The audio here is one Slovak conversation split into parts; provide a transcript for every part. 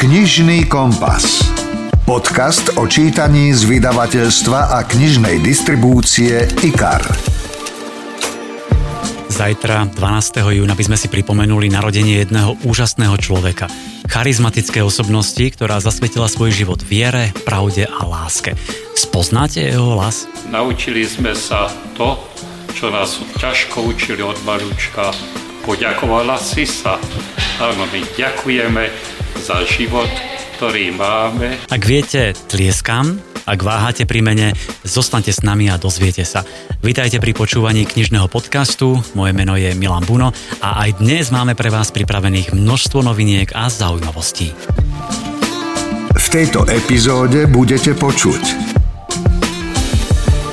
Knižný kompas. Podcast o čítaní z vydavateľstva a knižnej distribúcie IKAR. Zajtra, 12. júna, by sme si pripomenuli narodenie jedného úžasného človeka. Charizmatickej osobnosti, ktorá zasvetila svoj život viere, pravde a láske. Spoznáte jeho hlas? Naučili sme sa to, čo nás ťažko učili od malička. Poďakovala si sa. Áno, my ďakujeme za život, ktorý máme. Ak viete, tlieskam. Ak váhate pri mene, zostaňte s nami a dozviete sa. Vítajte pri počúvaní knižného podcastu, moje meno je Milan Buno a aj dnes máme pre vás pripravených množstvo noviniek a zaujímavostí. V tejto epizóde budete počuť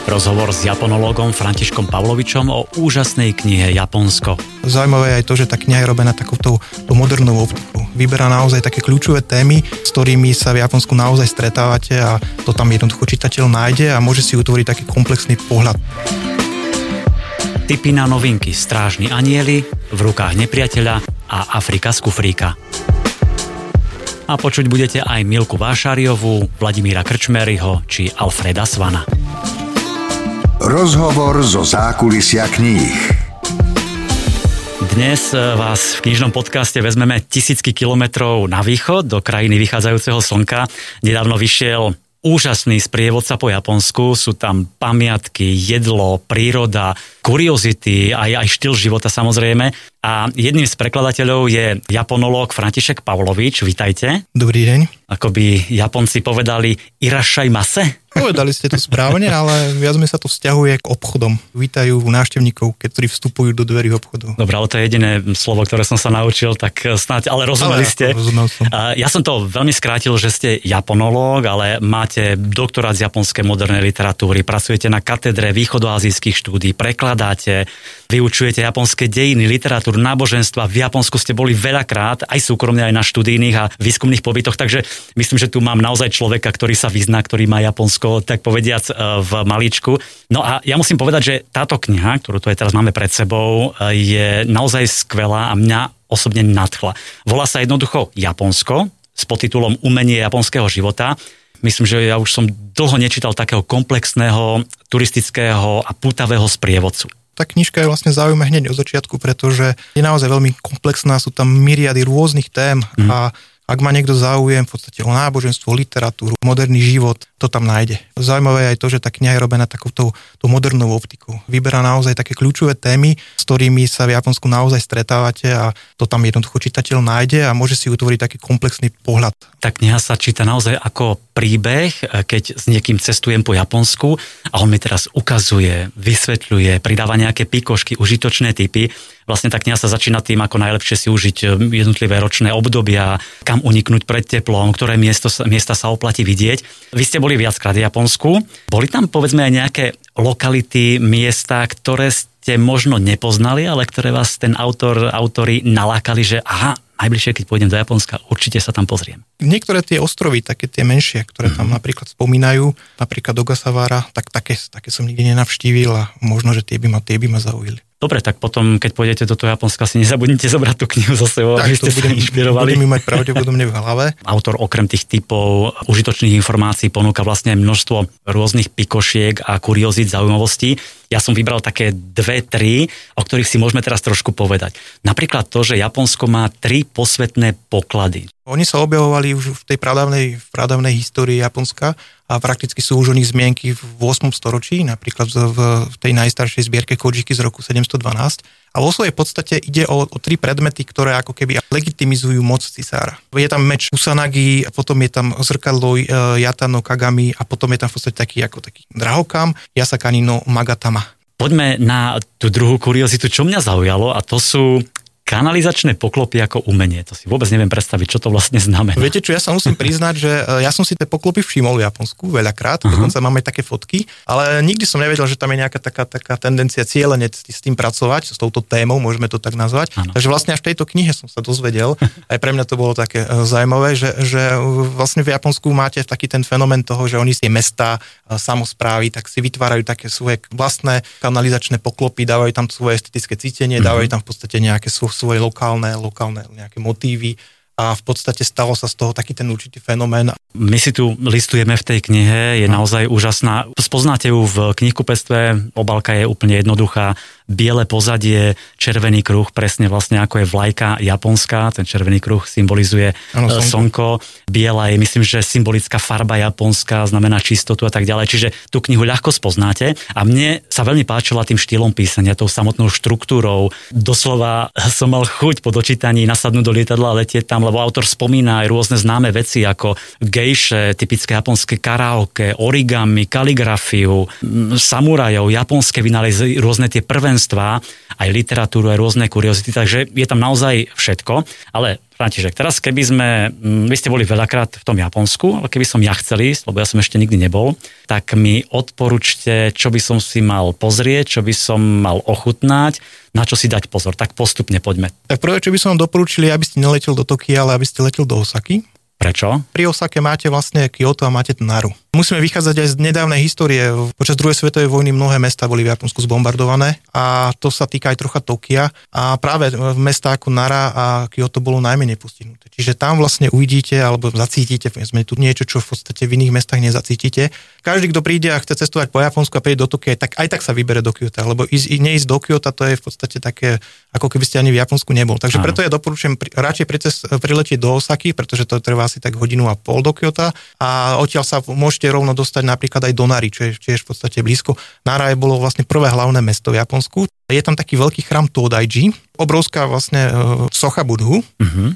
rozhovor s japonológom Františkom Pavlovičom o úžasnej knihe Japonsko. Zaujímavé je aj to, že tá kniha je robená takouto modernou optikou. Vyberá naozaj také kľúčové témy, s ktorými sa v Japonsku naozaj stretávate a to tam jednoducho čitateľ nájde a môže si utvoriť taký komplexný pohľad. Tipy na novinky Strážni anjeli, V rukách nepriateľa a Afrika z kufríka. A počuť budete aj Milku Vášariovú, Vladimíra Krčmeryho či Alfreda Svana. Rozhovor zo zákulisia kníh. Dnes vás v knižnom podcaste vezmeme tisícky kilometrov na východ do krajiny vychádzajúceho slnka. Nedávno vyšiel úžasný sprievodca po Japonsku. Sú tam pamiatky, jedlo, príroda, kuriozity, aj štýl života samozrejme. A jedným z prekladateľov je japonológ František Pavlovič. Vitajte. Dobrý deň. Ako by Japonci povedali irashaimase? Povedali ste to správne, ale viac mi sa to vzťahuje k obchodom. Vítajú návštevníkov, ktorí vstupujú do dverí obchodov. Dobre, ale to je jediné slovo, ktoré som sa naučil, tak snáď, ale rozumeli ste. Ja som to veľmi skrátil, že ste japonológ, ale máte doktorát z japonskej modernej literatúry, pracujete na katedre východoazijských štúdií, prekladáte, vyučujete japonské dejiny, literatúru, náboženstva. V Japonsku ste boli veľakrát, aj súkromne, aj na študijných a výskumných pobytoch, takže myslím, že tu mám naozaj človeka, ktorý sa vyzná, ktorý má Japonsko tak povediac v maličku. No a ja musím povedať, že táto kniha, ktorú tu aj teraz máme pred sebou, je naozaj skvelá a mňa osobne nadchla. Volá sa jednoducho Japonsko s podtitulom Umenie japonského života. Myslím, že ja už som dlho nečítal takého komplexného, turistického a pútavého sprievodcu. Tá knižka je vlastne zaujímavá hneď od začiatku, pretože je naozaj veľmi komplexná, sú tam myriady rôznych tém a ak má niekto záujem v podstate o náboženstvo, literatúru, moderný život, to tam nájde. Zaujímavé je aj to, že tá kniha je robená takouto modernou optikou. Vyberá naozaj také kľúčové témy, s ktorými sa v Japonsku naozaj stretávate a to tam jednoducho čitateľ nájde a môže si utvoriť taký komplexný pohľad. Tá kniha sa číta naozaj ako príbeh, keď s niekým cestujem po Japonsku a on mi teraz ukazuje, vysvetľuje, pridáva nejaké pikošky, užitočné tipy. Vlastne tá kniha sa začína tým, ako najlepšie si užiť jednotlivé ročné obdobia, kam uniknúť pred teplom, ktoré miesta sa oplatí vidieť. Vy ste boli viackrát v Japonsku. Boli tam povedzme aj nejaké lokality, miesta, ktoré ste možno nepoznali, ale ktoré vás ten autori nalákali, že aha, najbližšie, keď pôjdem do Japonska, určite sa tam pozriem. Niektoré tie ostrovy, také tie menšie, ktoré tam napríklad spomínajú, napríklad Ogasawara, tak také som nikdy nenavštívil a možno, že tie by ma zaujili. Dobre, tak potom, keď pôjdete do toho Japonska, si nezabudnite zobrať tú knihu za sebou, aby ste sa inšpirovali. Tak to budeme mať pravdepodobne v hlave. Autor okrem tých typov užitočných informácií ponúka vlastne množstvo rôznych pikošiek a kuriozít, zaujímavostí. Ja som vybral také 2-3, o ktorých si môžeme teraz trošku povedať. Napríklad to, že Japonsko má 3 posvetné poklady. Oni sa objavovali už v tej pradávnej histórii Japonska a prakticky sú už o nich zmienky v 8. storočí, napríklad v tej najstaršej zbierke Kojiky z roku 712. A vo svojej podstate ide o 3 predmety, ktoré ako keby legitimizujú moc cisára. Je tam meč Kusanagi, potom je tam zrkadlo Yatano Kagami a potom je tam v podstate taký drahokam Yasakani no Magatama. Poďme na tú druhú kuriozitu, čo mňa zaujalo, a to sú kanalizačné poklopy ako umenie. To si vôbec neviem predstaviť, čo to vlastne znamená. Viete čo, ja sa musím priznať, že ja som si tie poklopy všimol v Japonsku veľakrát, dokonca máme také fotky, ale nikdy som nevedel, že tam je nejaká taká tendencia cieľene s tým pracovať, s touto témou, môžeme to tak nazvať. Ano. Takže vlastne až v tejto knihe som sa dozvedel, aj pre mňa to bolo také zaujímavé, že vlastne v Japonsku máte taký ten fenomén toho, že oni si mestá, samosprávy, tak si vytvárajú také svoje vlastné kanalizačné poklopy, dávajú tam svoje estetické cítenie, dávajú tam v podstate nejaké svoje lokálne nejaké motívy a v podstate stalo sa z toho taký ten určitý fenomén. My si tu listujeme v tej knihe, je naozaj úžasná. Spoznáte ju v knihkupectve, obálka je úplne jednoduchá. Biele pozadie, červený kruh, presne vlastne ako je vlajka japonská, ten červený kruh symbolizuje slnko. Biela je, myslím, že symbolická farba japonská, znamená čistotu a tak ďalej. Čiže tú knihu ľahko spoznáte a mne sa veľmi páčila tým štýlom písania, tou samotnou štruktúrou. Doslova som mal chuť po dočítaní nasadnúť do lietadla a letieť tam, lebo autor spomína aj rôzne známe veci ako gejše, typické japonské karaoke, origami, kaligrafiu, samurajov, japonské vynálezy, rôzne tie prvenstvá, aj literatúru, aj rôzne kuriozity, takže je tam naozaj všetko, ale František, teraz keby sme, vy ste boli veľakrát v tom Japonsku, ale keby som ja chcel ísť, lebo ja som ešte nikdy nebol, tak mi odporúčte, čo by som si mal pozrieť, čo by som mal ochutnať, na čo si dať pozor, tak postupne poďme. Tak prvé, čo by som vám doporučili, aby ste neletel do Tokia, ale aby ste letel do Osaky. Prečo? Pri Osake máte vlastne Kyoto a máte Naru. Musíme vychádzať aj z nedávnej histórie. Počas druhej svetovej vojny mnohé mestá boli v Japonsku zbombardované a to sa týka aj trocha Tokia a práve v mestách ako Nara a Kyoto bolo najmenej postihnuté. Čiže tam vlastne uvidíte alebo zacítite, sme tu niečo, čo v podstate v iných mestách nezacítite. Každý, kto príde a chce cestovať po Japonsku a príde do Tokia, aj tak sa vybere do Kyota, lebo neísť do Kyota to je v podstate také, ako keby ste ani v Japonsku nebol. Takže preto ja doporučujem radšej priletieť do Osaky, pretože to trvá asi tak hodinu a pol do Kyota a odtiaľ sa môžete rovno dostať napríklad aj do Nary, čo je tiež v podstate blízko. Nara bolo vlastne prvé hlavné mesto v Japonsku. Je tam taký veľký chrám Tōdaiji, obrovská vlastne socha Budhu. Uh-huh.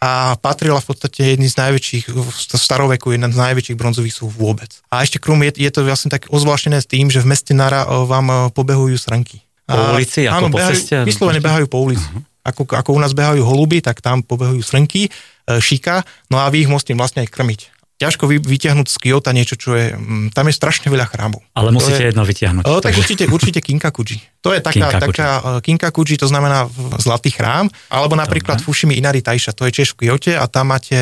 A patrila v podstate jedný z najväčších v staroveku, jeden z najväčších bronzových sú vôbec. A ešte krum je to vlastne tak ozvláštené s tým, že v meste Nara vám pobehujú srnky. Po ulici? Áno, vyslovene behajú po ulici. Uh-huh. Ako u nás behajú holuby, tak tam pobehujú srnky, šika, no a vy ich môžete vlastne aj krmiť. Ťažko vytiahnuť z Kyota niečo, čo je... Tam je strašne veľa chrámov. Ale musíte jedno vytiahnuť. Tak určite Kinkakuji. To je taká Kinkakuji, to znamená zlatý chrám, alebo napríklad Fushimi Inari Taisha, to je tiež v Kyote a tam máte,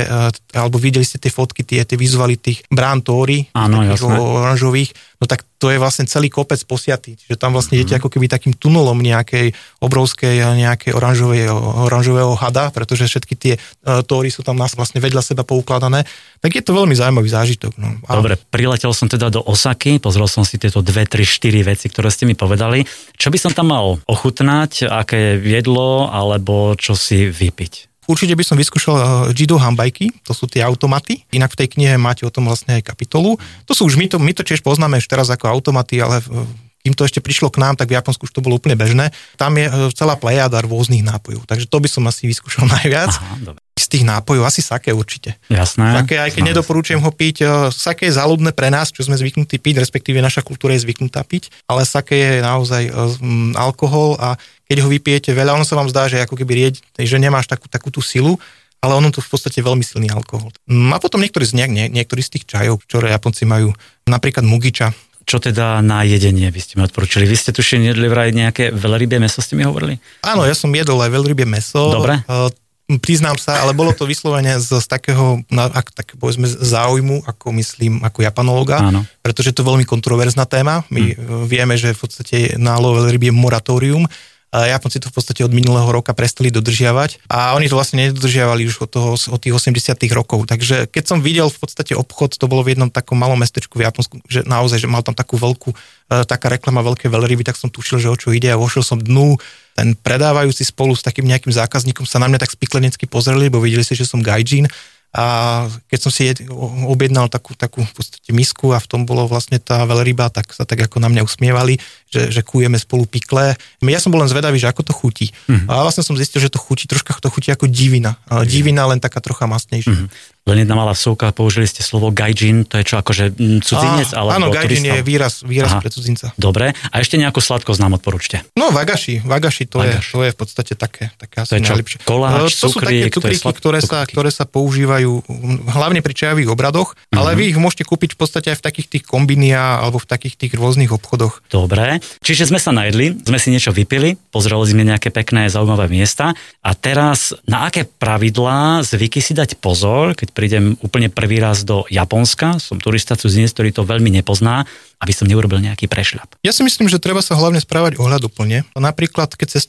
alebo videli ste tie fotky, tie vizuály tých brán Tóri, takých oranžových, no tak to je vlastne celý kopec posiatý, že tam vlastne idete ako keby takým tunelom nejakej obrovskej, nejakej oranžového hada, pretože všetky tie Tóri sú tam vlastne vedľa seba poukladané, tak je to veľmi zaujímavý zážitok. No. Dobre, priletel som teda do Osaky, pozrel som si tieto 2, 3, 4 veci, ktoré ste mi povedali. Čo by som tam mal ochutnať, aké jedlo, alebo čo si vypiť? Určite by som vyskúšal Jido Hanbaiky, to sú tie automaty, inak v tej knihe máte o tom vlastne aj kapitolu. To sú už, my to tiež poznáme už teraz ako automaty, ale kým to ešte prišlo k nám, tak v Japonsku už to bolo úplne bežné. Tam je celá plejada rôznych nápojov, takže to by som asi vyskúšal najviac. Aha, z tých nápojov, asi sake určite. Jasné. Sake, aj keď nedoporúčujem ho piť, sake je záľubné pre nás, čo sme zvyknutí piť, respektíve naša kultúra je zvyknutá piť, ale sake je naozaj alkohol a keď ho vypijete veľa, ono sa vám zdá, že ako keby že nemáš takú tú silu, ale ono to v podstate veľmi silný alkohol. A potom niektorý z tých čajov, ktoré Japonci majú, napríklad mugiča. Čo teda na jedenie by ste mi odporúčili? Vy ste tušili jedli vraj nejaké veľrybie mäso, ste mi hovorili? Áno, ja som jedol aj veľrybie mäso. Dobre. Priznám sa, ale bolo to vyslovene z takého, tak povedzme, záujmu, ako japanológa, pretože to je veľmi kontroverzná téma. My vieme, že v podstate na lov veľryb je moratórium. Japonci to v podstate od minulého roka prestali dodržiavať a oni to vlastne nedodržiavali už od tých 80. rokov. Takže keď som videl v podstate obchod, to bolo v jednom takom malom mestečku v Japonsku, že naozaj, že mal tam takú taká reklama veľké veľryby, tak som tušil, že o čo ide a vošiel som dnu. Ten predávajúci spolu s takým nejakým zákazníkom sa na mňa tak spiklenecky pozreli, bo videli si, že som gaijin a keď som si objednal takú v podstate misku a v tom bolo vlastne tá veľryba, tak sa tak ako na mňa usmievali, že kujeme spolu pikle. Ja som bol len zvedavý, že ako to chutí. Mm-hmm. A vlastne som zistil, že to chutí ako divina. Mm-hmm. Divina len taká trocha masnejšia. Mm-hmm. Len jedna malá vsúka, použili ste slovo gaijin, to je čo, akože cudzinec? Áno, gaijin je výraz pre cudzinca. Dobre, a ešte nejakú sladkosť nám odporúčte. No, wagashi, to je v podstate také asi najlepšie. Koláč, to sú také cukríky, ktoré sa používajú hlavne pri čajových obradoch, ale vy ich môžete kúpiť v podstate aj v takých tých kombiniách alebo v takých tých rôznych obchodoch. Dobre, čiže sme sa najedli, sme si niečo vypili, pozreli sme nejaké pekné, zaujímavé miesta a teraz na aké pravidlá, zvyky si dať pozor, keď prídem úplne prvý raz do Japonska, som turista cudzinec, ktorý to veľmi nepozná, aby som neurobil nejaký prešľap. Ja si myslím, že treba sa hlavne správať ohľaduplne. Napríklad, keď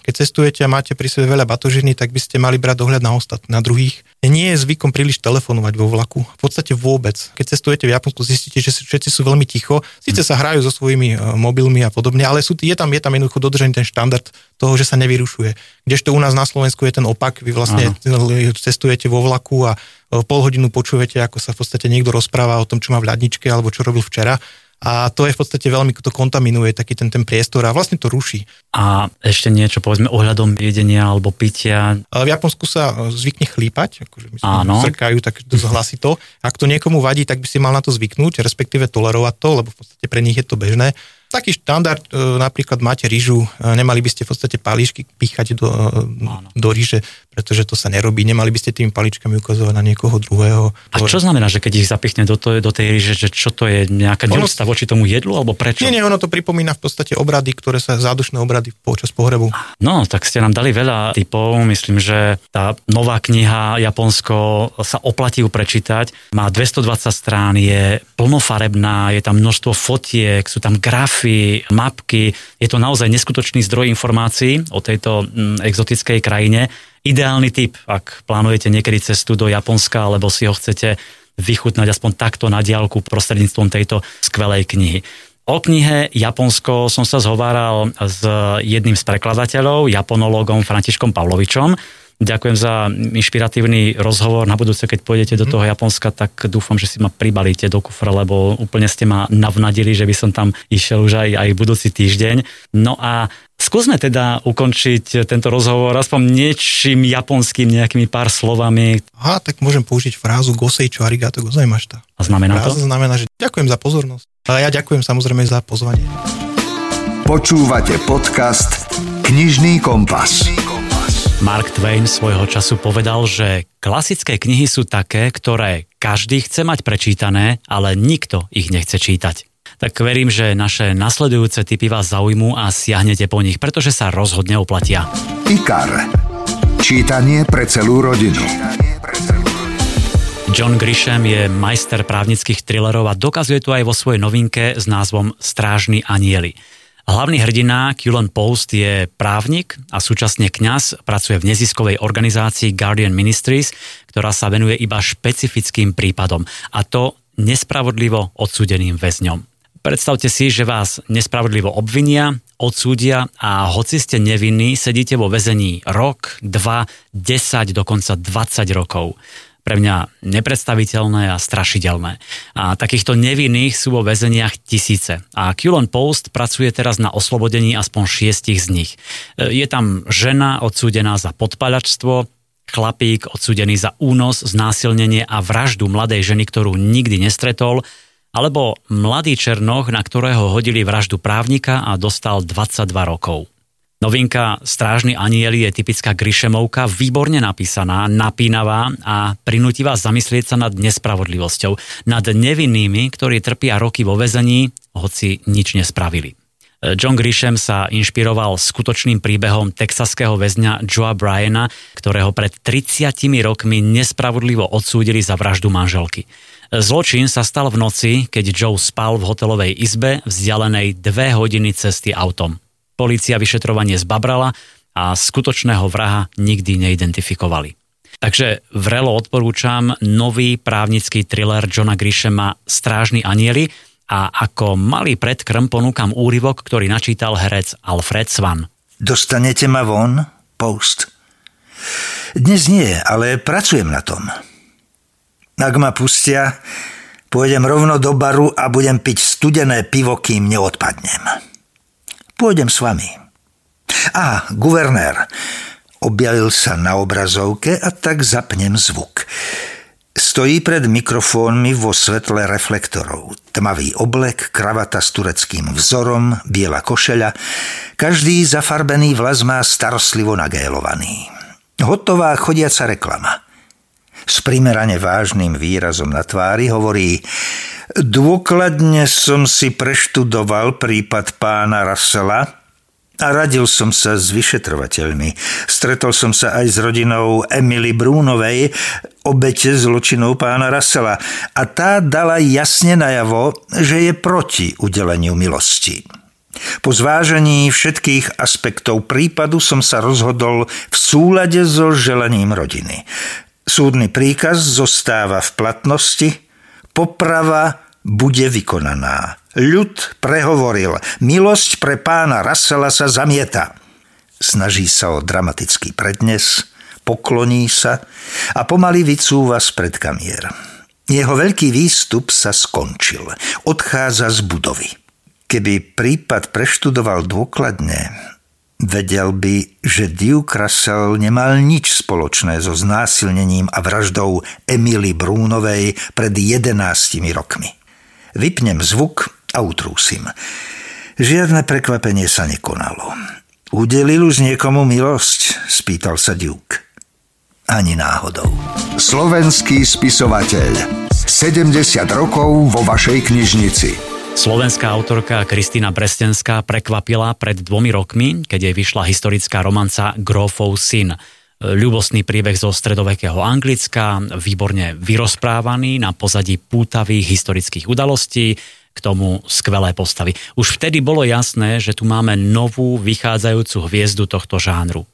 cestujete a máte pri sebe veľa batožiny, tak by ste mali brať ohľad na ostatných, na druhých. Nie je zvykom príliš telefonovať vo vlaku. V podstate vôbec. Keď cestujete v Japonsku, zistíte, že všetci sú veľmi ticho. Síce sa hrajú so svojimi mobilmi a podobne, ale je tam jednoducho dodržený ten štandard toho, že sa nevyrušuje. Kdežto u nás na Slovensku je ten opak. Vy vlastne cestujete vo vlaku a pol hodinu počujete, ako sa v podstate niekto rozpráva o tom, čo má v ľadničke alebo čo robil včera. A to je v podstate veľmi, to kontaminuje taký ten priestor a vlastne to ruší. A ešte niečo, povedzme, ohľadom jedenia alebo pitia. V Japonsku sa zvykne chlípať, akože srkajú, tak zhlasí to. Ak to niekomu vadí, tak by si mal na to zvyknúť, respektíve tolerovať to, lebo v podstate pre nich je to bežné. Taký štandard, napríklad máte ryžu, nemali by ste v podstate palíšky píchať do ryže, pretože to sa nerobí, nemali by ste tými paličkami ukazovať na niekoho druhého. A čo znamená, že keď ich zapichne do tej ryže, že čo to je, nejaká neúcta voči tomu jedlu, alebo prečo? Nie, ono to pripomína v podstate obrady, ktoré sa zádušné obrady počas pohrebu. No, tak ste nám dali veľa tipov, myslím, že tá nová kniha Japonsko sa oplatí ju prečítať, má 220 strán, je plnofarebná, je tam množstvo fotiek, sú tam grafy, mapky, je to naozaj neskutočný zdroj informácií o tejto exotickej krajine. Ideálny tip, ak plánujete niekedy cestu do Japonska, alebo si ho chcete vychutnať aspoň takto na diaľku prostredníctvom tejto skvelej knihy. O knihe Japonsko som sa zhováral s jedným z prekladateľov, japonológom Františkom Pavlovičom. Ďakujem za inšpiratívny rozhovor. Na budúce, keď pôjdete do toho Japonska, tak dúfam, že si ma pribalíte do kufra, lebo úplne ste ma navnadili, že by som tam išiel už aj budúci týždeň. No a skúsme teda ukončiť tento rozhovor aspoň niečím japonským, nejakými pár slovami. Aha, tak môžem použiť frázu goseičo arigato gozaimashita. A znamená to? Fráza znamená, že ďakujem za pozornosť. A ja ďakujem samozrejme za pozvanie. Počúvate podcast Knižný kompas. Mark Twain svojho času povedal, že klasické knihy sú také, ktoré každý chce mať prečítané, ale nikto ich nechce čítať. Tak verím, že naše nasledujúce tipy vás zaujmú a siahnete po nich, pretože sa rozhodne oplatia. IKAR. Čítanie pre celú rodinu. John Grisham je majster právnických thrillerov a dokazuje to aj vo svojej novinke s názvom Strážni anjeli. Hlavný hrdina Cullen Post je právnik a súčasne kňaz, pracuje v neziskovej organizácii Guardian Ministries, ktorá sa venuje iba špecifickým prípadom, a to nespravodlivo odsúdeným väzňom. Predstavte si, že vás nespravodlivo obvinia, odsúdia a hoci ste nevinní, sedíte vo väzení rok, 2, 10, dokonca 20 rokov. Pre mňa nepredstaviteľné a strašidelné. A takýchto nevinných sú vo väzeniach tisíce. A Cullen Post pracuje teraz na oslobodení aspoň 6 z nich. Je tam žena odsúdená za podpaľačstvo, chlapík odsúdený za únos, znásilnenie a vraždu mladej ženy, ktorú nikdy nestretol, alebo mladý černoch, na ktorého hodili vraždu právnika a dostal 22 rokov. Novinka Strážni anjeli je typická Grishamovka, výborne napísaná, napínavá a prinúti vás zamyslieť sa nad nespravodlivosťou, nad nevinnými, ktorí trpia roky vo väzení, hoci nič nespravili. John Grisham sa inšpiroval skutočným príbehom texaského väzňa Joea Bryana, ktorého pred 30 rokmi nespravodlivo odsúdili za vraždu manželky. Zločin sa stal v noci, keď Joe spal v hotelovej izbe vzdialenej 2 hodiny cesty autom. Polícia vyšetrovanie zbabrala a skutočného vraha nikdy neidentifikovali. Takže vrelo odporúčam nový právnický thriller Johna Grishama Strážni anjeli a ako malý predkrm ponúkam úryvok, ktorý načítal herec Alfred Svan. Dostanete ma von, Post. Dnes nie, ale pracujem na tom. Ak ma pustia, pôjdem rovno do baru a budem piť studené pivo, kým neodpadnem. Pôjdem s vami. Á, guvernér. Objavil sa na obrazovke a tak zapnem zvuk. Stojí pred mikrofónmi vo svetle reflektorov. Tmavý oblek, kravata s tureckým vzorom, biela košeľa. Každý zafarbený vlas má starostlivo nagélovaný. Hotová chodiaca reklama. S primerane vážnym výrazom na tvári hovorí: dôkladne som si preštudoval prípad pána Russella A radil som sa s vyšetrovateľmi. Stretol som sa aj s rodinou Emily Brúnovej, obete zločinov pána Russella, a tá dala jasne najavo, že je proti udeleniu milosti. Po zvážení všetkých aspektov prípadu som sa rozhodol v súlade so želaním rodiny. Súdny príkaz zostáva v platnosti, poprava bude vykonaná. Ľud prehovoril, milosť pre pána Russella sa zamieta. Snaží sa o dramatický prednes, pokloní sa a pomaly vycúva spred kamier. Jeho veľký výstup sa skončil, odchádza z budovy. Keby prípad preštudoval dôkladne, vedel by, že Duke Russell nemal nič spoločné so znásilnením a vraždou Emily Brúnovej pred 11 rokmi. Vypnem zvuk a utrúsim. Žiadne prekvapenie sa nekonalo. Udelil už niekomu milosť? Spýtal sa Duke. Ani náhodou. Slovenský spisovateľ. 70 rokov vo vašej knižnici. Slovenská autorka Kristína Brestenská prekvapila pred 2 rokmi, keď jej vyšla historická romanca Grófov syn. Ľubostný príbeh zo stredovekého Anglicka, výborne vyrozprávaný na pozadí pútavých historických udalostí, k tomu skvelé postavy. Už vtedy bolo jasné, že tu máme novú vychádzajúcu hviezdu tohto žánru.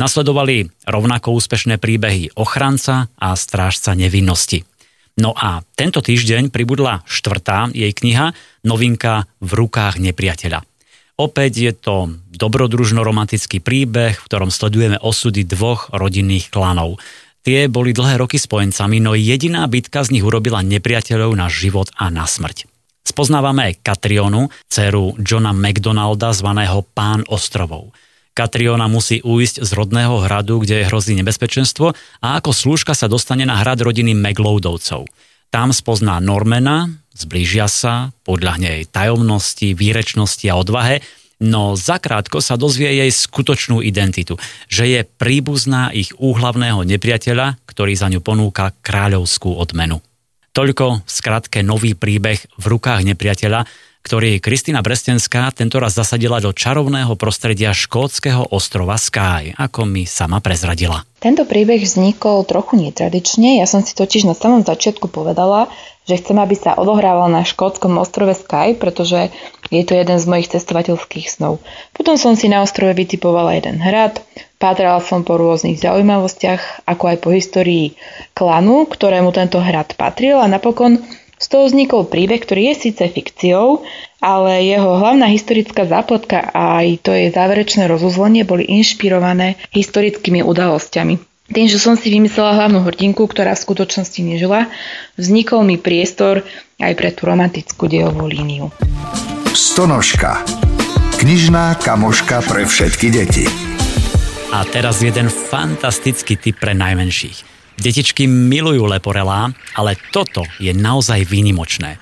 Nasledovali rovnako úspešné príbehy Ochranca a Strážca nevinnosti. No a tento týždeň pribudla 4. jej kniha, novinka V rukách nepriateľa. Opäť je to dobrodružno-romantický príbeh, v ktorom sledujeme osudy 2 rodinných klanov. Tie boli dlhé roky spojencami, no jediná bitka z nich urobila nepriateľov na život a na smrť. Spoznávame Katrionu, dceru Johna McDonalda, zvaného Pán ostrovov. Katriona musí újsť z rodného hradu, kde hrozí nebezpečenstvo, a ako slúžka sa dostane na hrad rodiny McLeodovcov. Tam spozná Normana, zblížia sa, podľahne jej tajomnosti, výrečnosti a odvahe, no zakrátko sa dozvie jej skutočnú identitu, že je príbuzná ich úhlavného nepriateľa, ktorý za ňu ponúka kráľovskú odmenu. Toľko v skratke nový príbeh V rukách nepriateľa, ktorý Kristína Brestenská tentoraz zasadila do čarovného prostredia škótskeho ostrova Skye, ako mi sama prezradila. Tento príbeh vznikol trochu netradične. Ja som si totiž na samom začiatku povedala, že chcem, aby sa odohrával na škótskom ostrove Skye, pretože je to jeden z mojich cestovateľských snov. Potom som si na ostrove vytipovala jeden hrad, pátrala som po rôznych zaujímavostiach, ako aj po histórii klanu, ktorému tento hrad patril, a napokon z toho vznikol príbeh, ktorý je síce fikciou, ale jeho hlavná historická zápletka a aj to jej záverečné rozuzlenie boli inšpirované historickými udalosťami. Tým, že som si vymyslela hlavnú hrdinku, ktorá v skutočnosti nežila, vznikol mi priestor aj pre tú romantickú dejovú líniu. Stonožka. Knižná kamoška pre všetky deti. A teraz jeden fantastický tip pre najmenších. Detičky milujú leporelá, ale toto je naozaj výnimočné.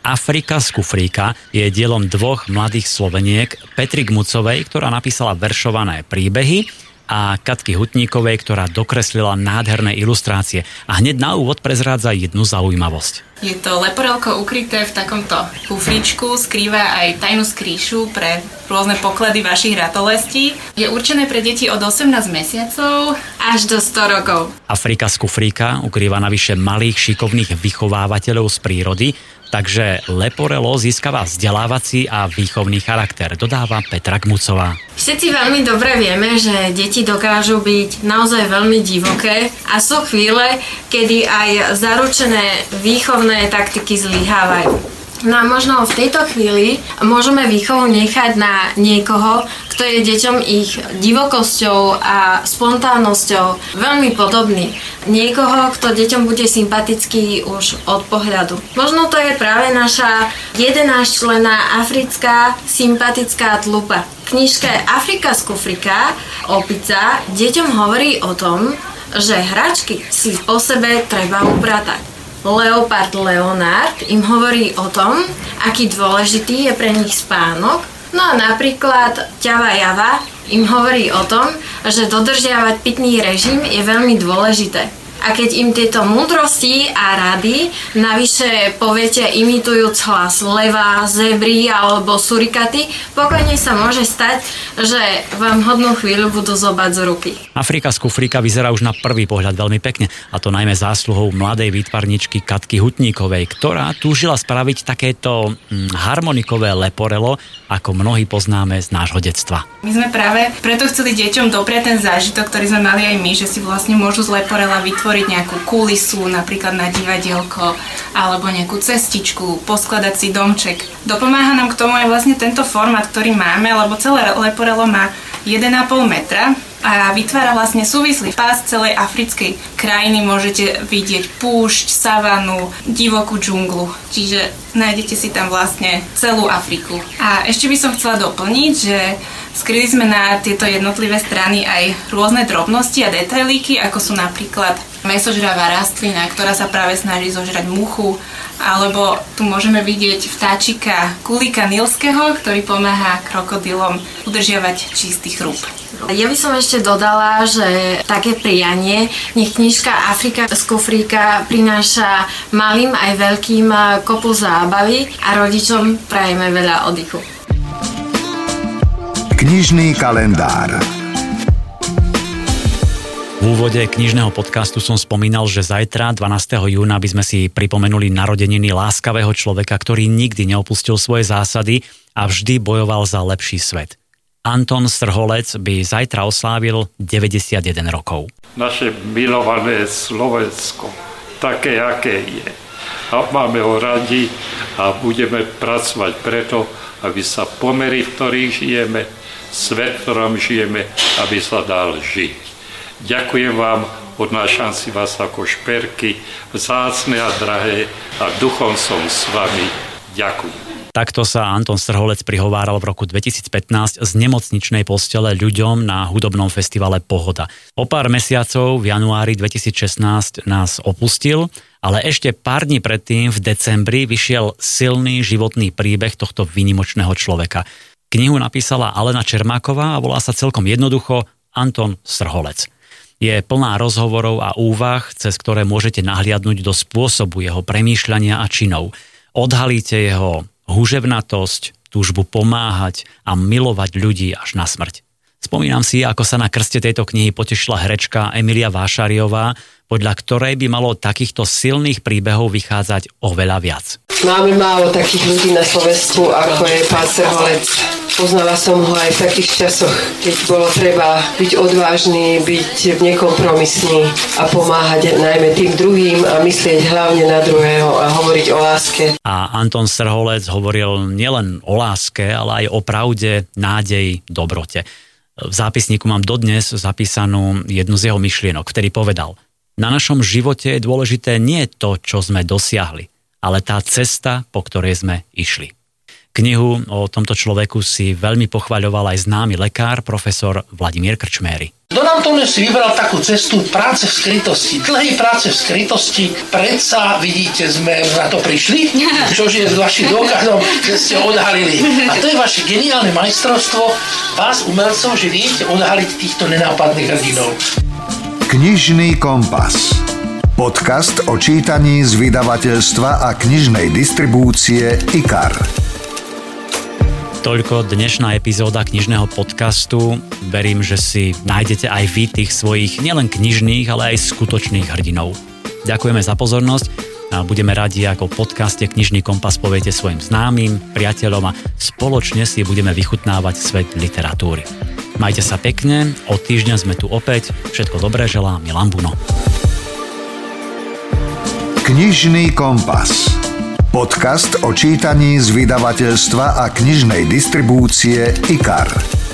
Afrika z kufríka je dielom 2 mladých Sloveniek, Petri Gmucovej, ktorá napísala veršované príbehy, a Katky Hutníkovej, ktorá dokreslila nádherné ilustrácie. A hneď na úvod prezrádza jednu zaujímavosť. Je to leporelko ukryté v takomto kufričku, skrýva aj tajnú skrýšu pre rôzne poklady vašich ratolestí. Je určené pre deti od 18 mesiacov až do 100 rokov. Afrika z kufríka ukrýva navyše malých šikovných vychovávateľov z prírody, takže leporelo získava vzdelávací a výchovný charakter, dodáva Petra Gmucová. Všetci veľmi dobre vieme, že deti dokážu byť naozaj veľmi divoké a sú chvíle, kedy aj zaručené výchovné taktiky zlyhávajú. No a možno v tejto chvíli môžeme výchovu nechať na niekoho, kto je deťom ich divokosťou a spontánnosťou veľmi podobný. Niekoho, kto deťom bude sympatický už od pohľadu. Možno to je práve naša 11-členná africká sympatická tlupa. V knižke Afrika z kufrika opica deťom hovorí o tom, že hračky si po sebe treba upratať. Leopard Leonard im hovorí o tom, aký dôležitý je pre nich spánok. No a napríklad Ťava Java im hovorí o tom, že dodržiavať pitný režim je veľmi dôležité. a keď im tieto múdrosti a rady, navyše poviete imitujúc hlas leva, zebry alebo surikaty, pokojne sa môže stať, že vám hodnú chvíľu budú zobať z ruky. Afrika z kufríka vyzerá už na prvý pohľad veľmi pekne, a to najmä zásluhou mladej výtvarničky Katky Hutníkovej, ktorá túžila spraviť takéto harmonikové leporelo, ako mnohí poznáme z nášho detstva. My sme práve preto chceli deťom dopriať ten zážitok, ktorý sme mali aj my, že si vlastne môžu z leporela vytvoriť nejakú kulisu, napríklad na divadielko, alebo nejakú cestičku, poskladať si domček. Dopomáha nám k tomu aj vlastne tento formát, ktorý máme, lebo celé leporelo má 1,5 metra a vytvára vlastne súvislý pás celej africkej krajiny. Môžete vidieť púšť, savanu, divokú džunglu. Čiže nájdete si tam vlastne celú Afriku. A ešte by som chcela doplniť, že skryli sme na tieto jednotlivé strany aj rôzne drobnosti a detailíky, ako sú napríklad mesožravá rastlina, ktorá sa práve snaží zožrať muchu, alebo tu môžeme vidieť vtáčika kulíka nilského, ktorý pomáha krokodilom udržiavať čistý chrúb. Ja by som ešte dodala, že také prianie, nech knižka Afrika z kufríka prináša malým aj veľkým kopu zábavy a rodičom prajeme veľa oddychu. Knižný kalendár. V úvode knižného podcastu som spomínal, že zajtra, 12. júna, by sme si pripomenuli narodeniny láskavého človeka, ktorý nikdy neopustil svoje zásady a vždy bojoval za lepší svet. Anton Srholec by zajtra oslávil 91 rokov. Naše milované Slovensko, také, aké je. A máme ho radi a budeme pracovať preto, aby sa pomery, v ktorých žijeme, svet, v ktorom žijeme, aby sa dal žiť. Ďakujem vám, odnášam si vás ako šperky, vzácne a drahé, a duchom som s vami. Ďakujem. Takto sa Anton Srholec prihováral v roku 2015 z nemocničnej postele ľuďom na hudobnom festivale Pohoda. O pár mesiacov v januári 2016 nás opustil, ale ešte pár dní predtým v decembri vyšiel silný životný príbeh tohto výnimočného človeka. Knihu napísala Alena Čermáková a volá sa celkom jednoducho Anton Srholec. Je plná rozhovorov a úvah, cez ktoré môžete nahliadnúť do spôsobu jeho premýšľania a činov. Odhalíte jeho huževnatosť, túžbu pomáhať a milovať ľudí až na smrť. Spomínam si, ako sa na krste tejto knihy potešila herečka Emília Vášariová, podľa ktorej by malo takýchto silných príbehov vychádzať oveľa viac. Máme málo takých ľudí na Slovensku, ako je pán Srholec. Poznala som ho aj v takých časoch, keď bolo treba byť odvážny, byť nekompromisný a pomáhať najmä tým druhým a myslieť hlavne na druhého a hovoriť o láske. A Anton Srholec hovoril nielen o láske, ale aj o pravde, nádeji, dobrote. V zápisníku mám dodnes zapísanú jednu z jeho myšlienok, ktorý povedal: na našom živote je dôležité nie to, čo sme dosiahli, ale tá cesta, po ktorej sme išli. Knihu o tomto človeku si veľmi pochvaľoval aj známy lekár, profesor Vladimír Krčméry. Don Anton si vybral takú cestu práce v skrytosti, dlhej práce v skrytosti. Predsa, vidíte, sme na to prišli, čo je s vašim dôkazom, že ste odhalili. A to je vaše geniálne majstrovstvo vás, umelcov, že viete odhaliť týchto nenápadných hrdinov. Knižný kompas. Podcast o čítaní z vydavateľstva a knižnej distribúcie IKAR. Toľko dnešná epizóda knižného podcastu. Verím, že si nájdete aj vy tých svojich nielen knižných, ale aj skutočných hrdinov. Ďakujeme za pozornosť a budeme radi, ako v podcaste Knižný kompas poviete svojim známym, priateľom a spoločne si budeme vychutnávať svet literatúry. Majte sa pekne, o týždeň sme tu opäť. Všetko dobré želá Milan Buno. Knižný kompas. Podcast o čítaní z vydavateľstva a knižnej distribúcie IKAR.